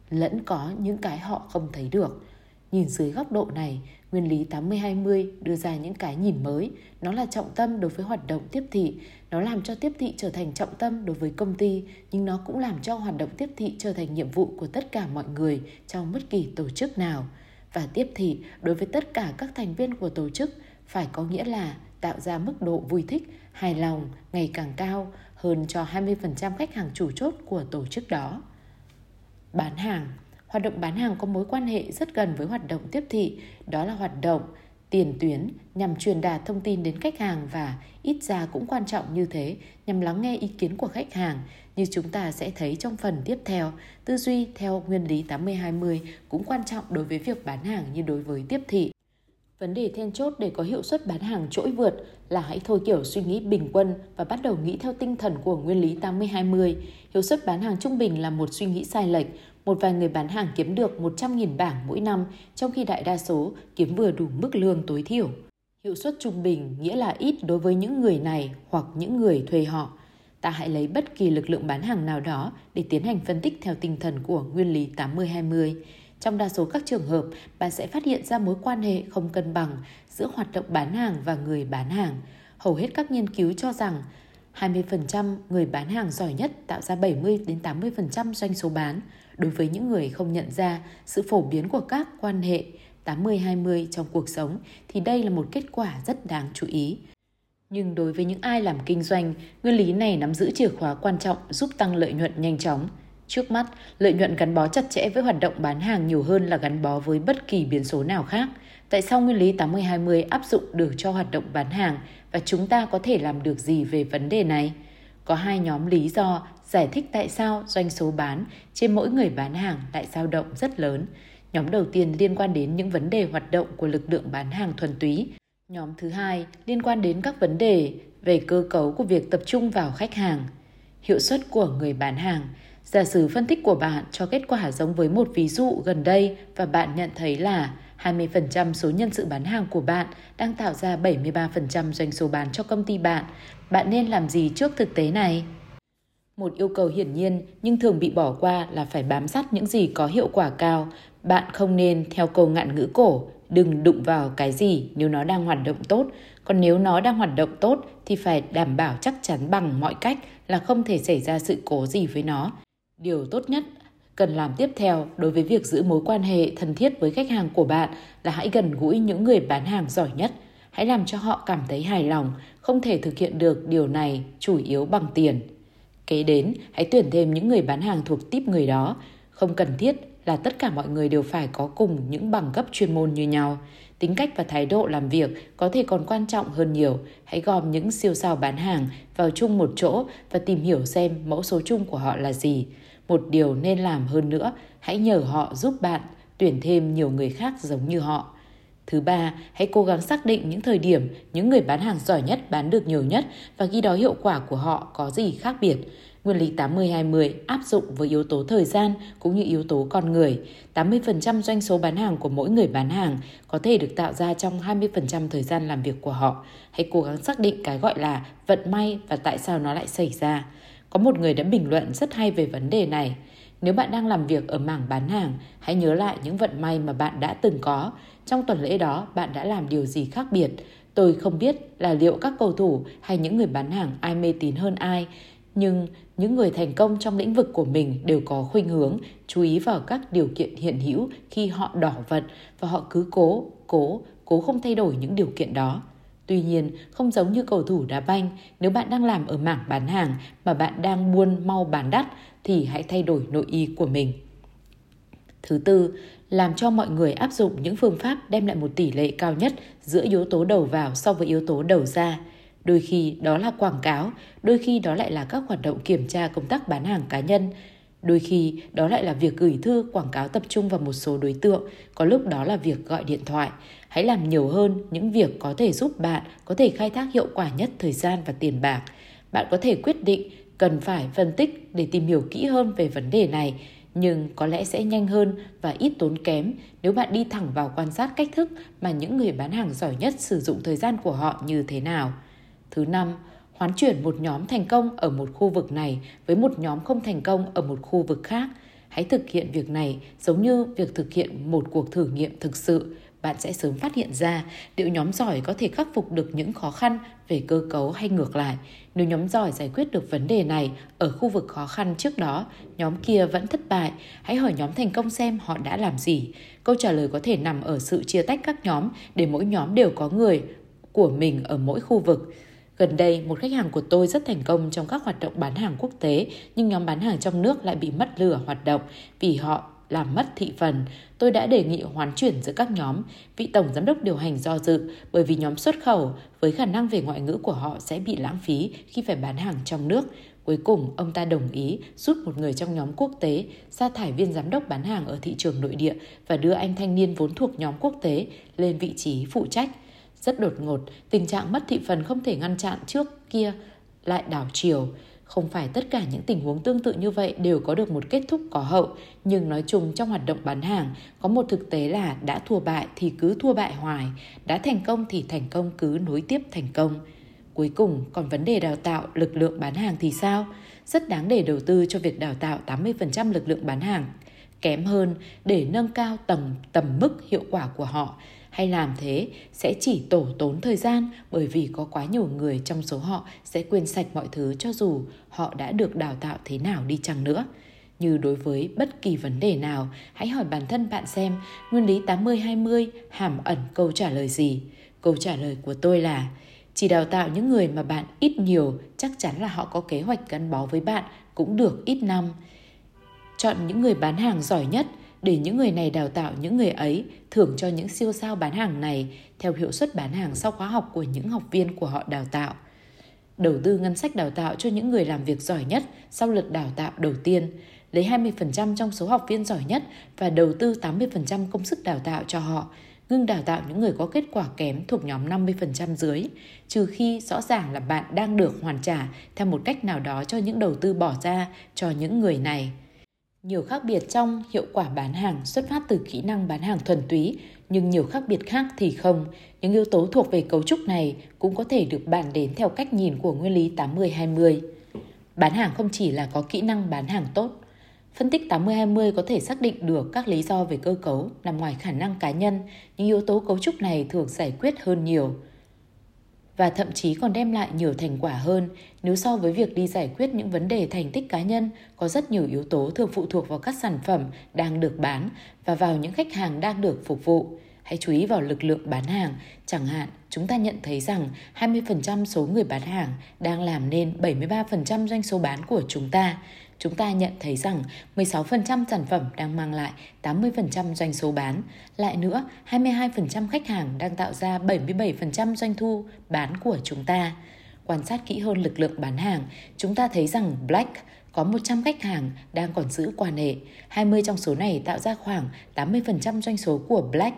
lẫn có những cái họ không thấy được. Nhìn dưới góc độ này, nguyên lý tám mươi hai mươi đưa ra những cái nhìn mới. Nó là trọng tâm đối với hoạt động tiếp thị. Nó làm cho tiếp thị trở thành trọng tâm đối với công ty, nhưng nó cũng làm cho hoạt động tiếp thị trở thành nhiệm vụ của tất cả mọi người trong bất kỳ tổ chức nào. Và tiếp thị đối với tất cả các thành viên của tổ chức phải có nghĩa là tạo ra mức độ vui thích, hài lòng ngày càng cao hơn cho hai mươi phần trăm khách hàng chủ chốt của tổ chức đó. Bán hàng. Hoạt động bán hàng có mối quan hệ rất gần với hoạt động tiếp thị, đó là hoạt động tiền tuyến nhằm truyền đạt thông tin đến khách hàng và ít ra cũng quan trọng như thế nhằm lắng nghe ý kiến của khách hàng. Như chúng ta sẽ thấy trong phần tiếp theo, tư duy theo nguyên lý tám mươi hai mươi cũng quan trọng đối với việc bán hàng như đối với tiếp thị. Vấn đề then chốt để có hiệu suất bán hàng trỗi vượt là hãy thôi kiểu suy nghĩ bình quân và bắt đầu nghĩ theo tinh thần của nguyên lý tám mươi hai mươi. Hiệu suất bán hàng trung bình là một suy nghĩ sai lệch. Một vài người bán hàng kiếm được một trăm nghìn bảng mỗi năm, trong khi đại đa số kiếm vừa đủ mức lương tối thiểu. Hiệu suất trung bình nghĩa là ít đối với những người này hoặc những người thuê họ. Ta hãy lấy bất kỳ lực lượng bán hàng nào đó để tiến hành phân tích theo tinh thần của nguyên lý tám mươi hai mươi. Trong đa số các trường hợp, bạn sẽ phát hiện ra mối quan hệ không cân bằng giữa hoạt động bán hàng và người bán hàng. Hầu hết các nghiên cứu cho rằng hai mươi phần trăm người bán hàng giỏi nhất tạo ra bảy mươi đến tám mươi phần trăm doanh số bán. Đối với những người không nhận ra sự phổ biến của các quan hệ tám mươi hai mươi trong cuộc sống thì đây là một kết quả rất đáng chú ý. Nhưng đối với những ai làm kinh doanh, nguyên lý này nắm giữ chìa khóa quan trọng giúp tăng lợi nhuận nhanh chóng. Trước mắt, lợi nhuận gắn bó chặt chẽ với hoạt động bán hàng nhiều hơn là gắn bó với bất kỳ biến số nào khác. Tại sao nguyên lý tám mươi hai mươi áp dụng được cho hoạt động bán hàng và chúng ta có thể làm được gì về vấn đề này? Có hai nhóm lý do giải thích tại sao doanh số bán trên mỗi người bán hàng lại dao động rất lớn. Nhóm đầu tiên liên quan đến những vấn đề hoạt động của lực lượng bán hàng thuần túy. Nhóm thứ hai liên quan đến các vấn đề về cơ cấu của việc tập trung vào khách hàng. Hiệu suất của người bán hàng. Giả sử phân tích của bạn cho kết quả giống với một ví dụ gần đây và bạn nhận thấy là hai mươi phần trăm số nhân sự bán hàng của bạn đang tạo ra bảy mươi ba phần trăm doanh số bán cho công ty bạn. Bạn nên làm gì trước thực tế này? Một yêu cầu hiển nhiên nhưng thường bị bỏ qua là phải bám sát những gì có hiệu quả cao. Bạn không nên, theo câu ngạn ngữ cổ, đừng đụng vào cái gì nếu nó đang hoạt động tốt. Còn nếu nó đang hoạt động tốt thì phải đảm bảo chắc chắn bằng mọi cách là không thể xảy ra sự cố gì với nó. Điều tốt nhất cần làm tiếp theo đối với việc giữ mối quan hệ thân thiết với khách hàng của bạn là hãy gần gũi những người bán hàng giỏi nhất. Hãy làm cho họ cảm thấy hài lòng, không thể thực hiện được điều này chủ yếu bằng tiền. Kế đến, hãy tuyển thêm những người bán hàng thuộc típ người đó. Không cần thiết là tất cả mọi người đều phải có cùng những bằng cấp chuyên môn như nhau. Tính cách và thái độ làm việc có thể còn quan trọng hơn nhiều. Hãy gom những siêu sao bán hàng vào chung một chỗ và tìm hiểu xem mẫu số chung của họ là gì. Một điều nên làm hơn nữa, hãy nhờ họ giúp bạn tuyển thêm nhiều người khác giống như họ. Thứ ba, hãy cố gắng xác định những thời điểm những người bán hàng giỏi nhất bán được nhiều nhất và ghi đó hiệu quả của họ có gì khác biệt. Nguyên lý tám mươi hai mươi áp dụng với yếu tố thời gian cũng như yếu tố con người. tám mươi phần trăm doanh số bán hàng của mỗi người bán hàng có thể được tạo ra trong hai mươi phần trăm thời gian làm việc của họ. Hãy cố gắng xác định cái gọi là vận may và tại sao nó lại xảy ra. Có một người đã bình luận rất hay về vấn đề này. Nếu bạn đang làm việc ở mảng bán hàng, hãy nhớ lại những vận may mà bạn đã từng có. Trong tuần lễ đó, bạn đã làm điều gì khác biệt? Tôi không biết là liệu các cầu thủ hay những người bán hàng ai mê tín hơn ai, nhưng những người thành công trong lĩnh vực của mình đều có khuynh hướng chú ý vào các điều kiện hiện hữu khi họ đỏ vận và họ cứ cố, cố, cố không thay đổi những điều kiện đó. Tuy nhiên, không giống như cầu thủ đá banh, nếu bạn đang làm ở mảng bán hàng mà bạn đang buôn mau bán đắt thì hãy thay đổi nội y của mình. Thứ tư, làm cho mọi người áp dụng những phương pháp đem lại một tỷ lệ cao nhất giữa yếu tố đầu vào so với yếu tố đầu ra. Đôi khi đó là quảng cáo, đôi khi đó lại là các hoạt động kiểm tra công tác bán hàng cá nhân, đôi khi đó lại là việc gửi thư quảng cáo tập trung vào một số đối tượng, có lúc đó là việc gọi điện thoại. Hãy làm nhiều hơn những việc có thể giúp bạn có thể khai thác hiệu quả nhất thời gian và tiền bạc. Bạn có thể quyết định cần phải phân tích để tìm hiểu kỹ hơn về vấn đề này, nhưng có lẽ sẽ nhanh hơn và ít tốn kém nếu bạn đi thẳng vào quan sát cách thức mà những người bán hàng giỏi nhất sử dụng thời gian của họ như thế nào. Thứ năm, hoán chuyển một nhóm thành công ở một khu vực này với một nhóm không thành công ở một khu vực khác. Hãy thực hiện việc này giống như việc thực hiện một cuộc thử nghiệm thực sự. Bạn sẽ sớm phát hiện ra liệu nhóm giỏi có thể khắc phục được những khó khăn về cơ cấu hay ngược lại. Nếu nhóm giỏi giải quyết được vấn đề này ở khu vực khó khăn trước đó, nhóm kia vẫn thất bại, hãy hỏi nhóm thành công xem họ đã làm gì. Câu trả lời có thể nằm ở sự chia tách các nhóm để mỗi nhóm đều có người của mình ở mỗi khu vực. Gần đây, một khách hàng của tôi rất thành công trong các hoạt động bán hàng quốc tế, nhưng nhóm bán hàng trong nước lại bị mất lửa hoạt động vì họ làm mất thị phần. Tôi đã đề nghị hoán chuyển giữa các nhóm. Vị tổng giám đốc điều hành do dự bởi vì nhóm xuất khẩu với khả năng về ngoại ngữ của họ sẽ bị lãng phí khi phải bán hàng trong nước. Cuối cùng, ông ta đồng ý rút một người trong nhóm quốc tế, sa thải viên giám đốc bán hàng ở thị trường nội địa và đưa anh thanh niên vốn thuộc nhóm quốc tế lên vị trí phụ trách. Rất đột ngột, tình trạng mất thị phần không thể ngăn chặn trước kia lại đảo chiều. Không phải tất cả những tình huống tương tự như vậy đều có được một kết thúc có hậu, nhưng nói chung trong hoạt động bán hàng, có một thực tế là đã thua bại thì cứ thua bại hoài, đã thành công thì thành công cứ nối tiếp thành công. Cuối cùng, còn vấn đề đào tạo lực lượng bán hàng thì sao? Rất đáng để đầu tư cho việc đào tạo tám mươi phần trăm lực lượng bán hàng kém hơn để nâng cao tầm, tầm mức hiệu quả của họ. Hay làm thế sẽ chỉ tổ tốn thời gian bởi vì có quá nhiều người trong số họ sẽ quên sạch mọi thứ cho dù họ đã được đào tạo thế nào đi chăng nữa. Như đối với bất kỳ vấn đề nào, hãy hỏi bản thân bạn xem nguyên lý tám mươi hai mươi hàm ẩn câu trả lời gì. Câu trả lời của tôi là chỉ đào tạo những người mà bạn ít nhiều chắc chắn là họ có kế hoạch gắn bó với bạn cũng được ít năm. Chọn những người bán hàng giỏi nhất, để những người này đào tạo những người ấy, thưởng cho những siêu sao bán hàng này theo hiệu suất bán hàng sau khóa học của những học viên của họ đào tạo. Đầu tư ngân sách đào tạo cho những người làm việc giỏi nhất sau lượt đào tạo đầu tiên. Lấy hai mươi phần trăm trong số học viên giỏi nhất và đầu tư tám mươi phần trăm công sức đào tạo cho họ. Ngưng đào tạo những người có kết quả kém thuộc nhóm năm mươi phần trăm dưới, trừ khi rõ ràng là bạn đang được hoàn trả theo một cách nào đó cho những đầu tư bỏ ra cho những người này. Nhiều khác biệt trong hiệu quả bán hàng xuất phát từ kỹ năng bán hàng thuần túy, nhưng nhiều khác biệt khác thì không. Những yếu tố thuộc về cấu trúc này cũng có thể được bàn đến theo cách nhìn của nguyên lý tám mươi hai mươi. Bán hàng không chỉ là có kỹ năng bán hàng tốt. Phân tích tám mươi hai mươi có thể xác định được các lý do về cơ cấu nằm ngoài khả năng cá nhân, những yếu tố cấu trúc này thường giải quyết hơn nhiều và thậm chí còn đem lại nhiều thành quả hơn. Nếu so với việc đi giải quyết những vấn đề thành tích cá nhân, có rất nhiều yếu tố thường phụ thuộc vào các sản phẩm đang được bán và vào những khách hàng đang được phục vụ. Hãy chú ý vào lực lượng bán hàng. Chẳng hạn, chúng ta nhận thấy rằng hai mươi phần trăm số người bán hàng đang làm nên bảy mươi ba phần trăm doanh số bán của chúng ta. Chúng ta nhận thấy rằng mười sáu phần trăm sản phẩm đang mang lại tám mươi phần trăm doanh số bán. Lại nữa, hai mươi hai phần trăm khách hàng đang tạo ra bảy mươi bảy phần trăm doanh thu bán của chúng ta. Quan sát kỹ hơn lực lượng bán hàng, chúng ta thấy rằng Black có một trăm khách hàng đang còn giữ quan hệ. hai mươi trong số này tạo ra khoảng tám mươi phần trăm doanh số của Black.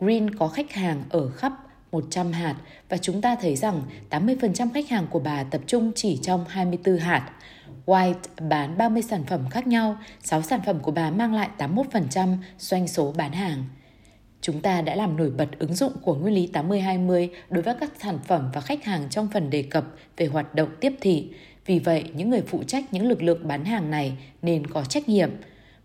Green có khách hàng ở khắp một trăm hạt và chúng ta thấy rằng tám mươi phần trăm khách hàng của bà tập trung chỉ trong hai mươi tư hạt. White bán ba mươi sản phẩm khác nhau, sáu sản phẩm của bà mang lại tám mươi mốt phần trăm doanh số bán hàng. Chúng ta đã làm nổi bật ứng dụng của nguyên lý tám mươi hai mươi đối với các sản phẩm và khách hàng trong phần đề cập về hoạt động tiếp thị. Vì vậy, những người phụ trách những lực lượng bán hàng này nên có trách nhiệm.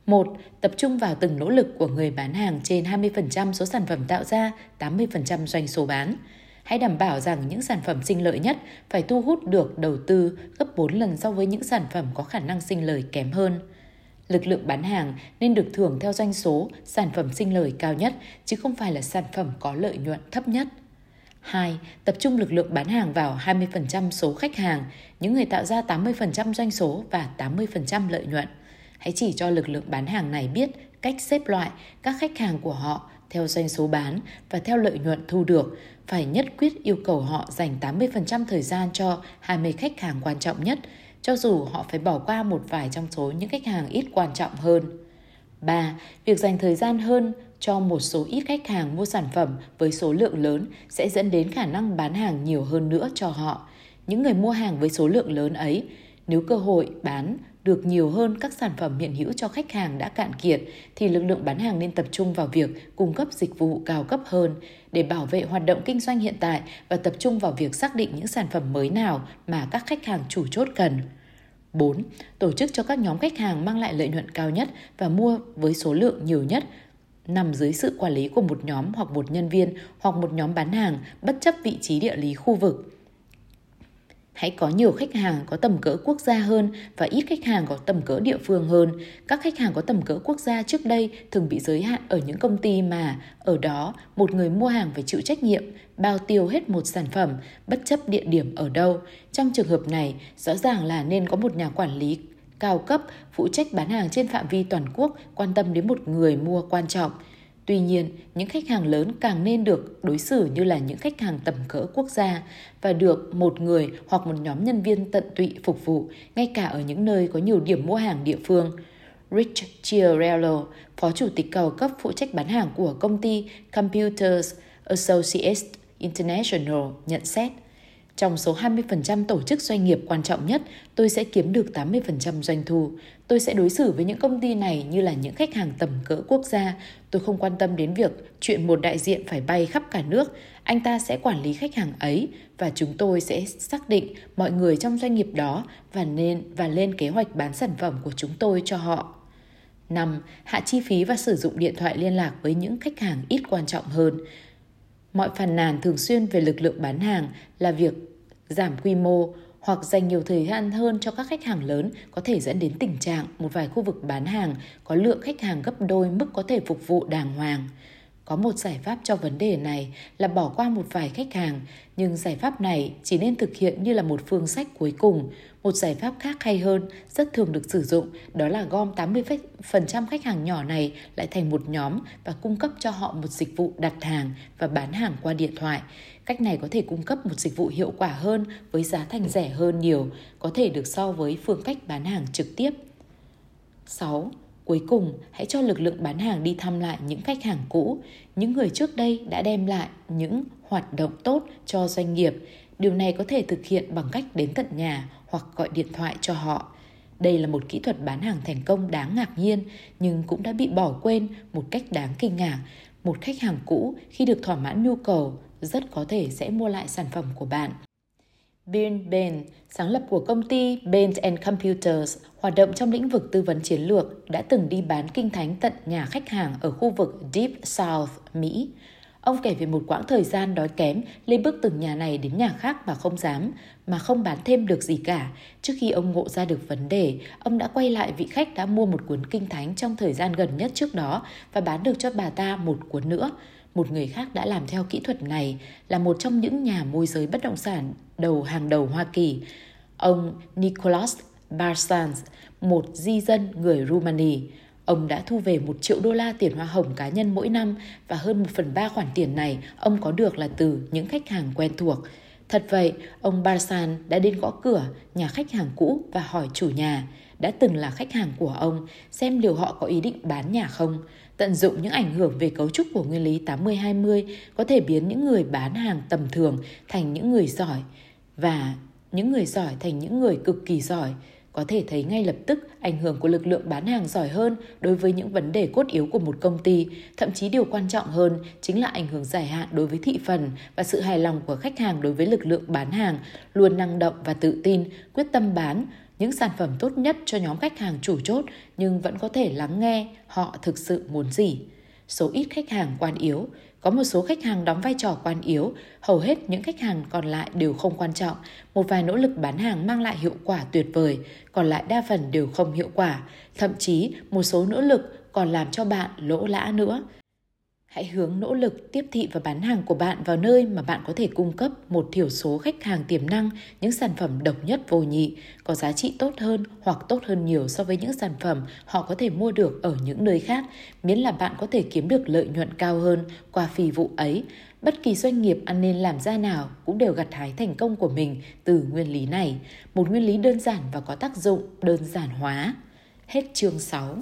một. Tập trung vào từng nỗ lực của người bán hàng trên hai mươi phần trăm số sản phẩm tạo ra tám mươi phần trăm doanh số bán. Hãy đảm bảo rằng những sản phẩm sinh lợi nhất phải thu hút được đầu tư gấp bốn lần so với những sản phẩm có khả năng sinh lời kém hơn. Lực lượng bán hàng nên được thưởng theo doanh số sản phẩm sinh lời cao nhất, chứ không phải là sản phẩm có lợi nhuận thấp nhất. hai. Tập trung lực lượng bán hàng vào hai mươi phần trăm số khách hàng, những người tạo ra tám mươi phần trăm doanh số và tám mươi phần trăm lợi nhuận. Hãy chỉ cho lực lượng bán hàng này biết cách xếp loại các khách hàng của họ theo doanh số bán và theo lợi nhuận thu được. Phải nhất quyết yêu cầu họ dành tám mươi phần trăm thời gian cho hai mươi khách hàng quan trọng nhất, cho dù họ phải bỏ qua một vài trong số những khách hàng ít quan trọng hơn. ba. Việc dành thời gian hơn cho một số ít khách hàng mua sản phẩm với số lượng lớn sẽ dẫn đến khả năng bán hàng nhiều hơn nữa cho họ. Những người mua hàng với số lượng lớn ấy, Nếu cơ hội bán được nhiều hơn các sản phẩm hiện hữu cho khách hàng đã cạn kiệt, thì lực lượng bán hàng nên tập trung vào việc cung cấp dịch vụ cao cấp hơn để bảo vệ hoạt động kinh doanh hiện tại và tập trung vào việc xác định những sản phẩm mới nào mà các khách hàng chủ chốt cần. bốn. Tổ chức cho các nhóm khách hàng mang lại lợi nhuận cao nhất và mua với số lượng nhiều nhất, nằm dưới sự quản lý của một nhóm hoặc một nhân viên hoặc một nhóm bán hàng bất chấp vị trí địa lý khu vực. Hãy có nhiều khách hàng có tầm cỡ quốc gia hơn và ít khách hàng có tầm cỡ địa phương hơn. Các khách hàng có tầm cỡ quốc gia trước đây thường bị giới hạn ở những công ty mà ở đó một người mua hàng phải chịu trách nhiệm, bao tiêu hết một sản phẩm, bất chấp địa điểm ở đâu. Trong trường hợp này, rõ ràng là nên có một nhà quản lý cao cấp phụ trách bán hàng trên phạm vi toàn quốc, quan tâm đến một người mua quan trọng. Tuy nhiên, những khách hàng lớn càng nên được đối xử như là những khách hàng tầm cỡ quốc gia và được một người hoặc một nhóm nhân viên tận tụy phục vụ, ngay cả ở những nơi có nhiều điểm mua hàng địa phương. Rich Chiarello, Phó Chủ tịch cao cấp phụ trách bán hàng của công ty Computers Associates International nhận xét, trong số hai mươi phần trăm tổ chức doanh nghiệp quan trọng nhất, tôi sẽ kiếm được tám mươi phần trăm doanh thu. Tôi sẽ đối xử với những công ty này như là những khách hàng tầm cỡ quốc gia. Tôi không quan tâm đến việc chuyện một đại diện phải bay khắp cả nước. Anh ta sẽ quản lý khách hàng ấy và chúng tôi sẽ xác định mọi người trong doanh nghiệp đó và nên và lên kế hoạch bán sản phẩm của chúng tôi cho họ. năm. Hạ chi phí và sử dụng điện thoại liên lạc với những khách hàng ít quan trọng hơn. Mọi phàn nàn thường xuyên về lực lượng bán hàng là việc giảm quy mô hoặc dành nhiều thời gian hơn cho các khách hàng lớn có thể dẫn đến tình trạng một vài khu vực bán hàng có lượng khách hàng gấp đôi mức có thể phục vụ đàng hoàng. Có một giải pháp cho vấn đề này là bỏ qua một vài khách hàng, nhưng giải pháp này chỉ nên thực hiện như là một phương sách cuối cùng. Một giải pháp khác hay hơn, rất thường được sử dụng, đó là gom tám mươi phần trăm khách hàng nhỏ này lại thành một nhóm và cung cấp cho họ một dịch vụ đặt hàng và bán hàng qua điện thoại. Cách này có thể cung cấp một dịch vụ hiệu quả hơn với giá thành rẻ hơn nhiều, có thể được so với phương cách bán hàng trực tiếp. sáu. Cuối cùng, hãy cho lực lượng bán hàng đi thăm lại những khách hàng cũ, những người trước đây đã đem lại những hoạt động tốt cho doanh nghiệp. Điều này có thể thực hiện bằng cách đến tận nhà hoặc gọi điện thoại cho họ. Đây là một kỹ thuật bán hàng thành công đáng ngạc nhiên, nhưng cũng đã bị bỏ quên một cách đáng kinh ngạc. Một khách hàng cũ khi được thỏa mãn nhu cầu rất có thể sẽ mua lại sản phẩm của bạn. Bill Bain, sáng lập của công ty Bain and Computers, hoạt động trong lĩnh vực tư vấn chiến lược, đã từng đi bán kinh thánh tận nhà khách hàng ở khu vực Deep South, Mỹ. Ông kể về một quãng thời gian đói kém, lên bước từng nhà này đến nhà khác mà không dám, mà không bán thêm được gì cả. Trước khi ông ngộ ra được vấn đề, ông đã quay lại vị khách đã mua một cuốn kinh thánh trong thời gian gần nhất trước đó và bán được cho bà ta một cuốn nữa. Một người khác đã làm theo kỹ thuật này, là một trong những nhà môi giới bất động sản đầu hàng đầu Hoa Kỳ. Ông Nicholas Barsans, một di dân người Rumani. Ông đã thu về một triệu đô la tiền hoa hồng cá nhân mỗi năm và hơn một phần ba khoản tiền này ông có được là từ những khách hàng quen thuộc. Thật vậy, ông Barsans đã đến gõ cửa nhà khách hàng cũ và hỏi chủ nhà, đã từng là khách hàng của ông, xem liệu họ có ý định bán nhà không. Tận dụng những ảnh hưởng về cấu trúc của nguyên lý tám mươi hai mươi có thể biến những người bán hàng tầm thường thành những người giỏi và những người giỏi thành những người cực kỳ giỏi. Có thể thấy ngay lập tức ảnh hưởng của lực lượng bán hàng giỏi hơn đối với những vấn đề cốt yếu của một công ty. Thậm chí điều quan trọng hơn chính là ảnh hưởng dài hạn đối với thị phần và sự hài lòng của khách hàng đối với lực lượng bán hàng, luôn năng động và tự tin, quyết tâm bán những sản phẩm tốt nhất cho nhóm khách hàng chủ chốt nhưng vẫn có thể lắng nghe họ thực sự muốn gì. Số ít khách hàng quan yếu. Có một số khách hàng đóng vai trò quan yếu, hầu hết những khách hàng còn lại đều không quan trọng. Một vài nỗ lực bán hàng mang lại hiệu quả tuyệt vời, còn lại đa phần đều không hiệu quả. Thậm chí, một số nỗ lực còn làm cho bạn lỗ lã nữa. Hãy hướng nỗ lực tiếp thị và bán hàng của bạn vào nơi mà bạn có thể cung cấp một thiểu số khách hàng tiềm năng những sản phẩm độc nhất vô nhị, có giá trị tốt hơn hoặc tốt hơn nhiều so với những sản phẩm họ có thể mua được ở những nơi khác, miễn là bạn có thể kiếm được lợi nhuận cao hơn qua phi vụ ấy. Bất kỳ doanh nghiệp ăn nên làm ra nào cũng đều gặt hái thành công của mình từ nguyên lý này, một nguyên lý đơn giản và có tác dụng đơn giản hóa. Hết chương sáu.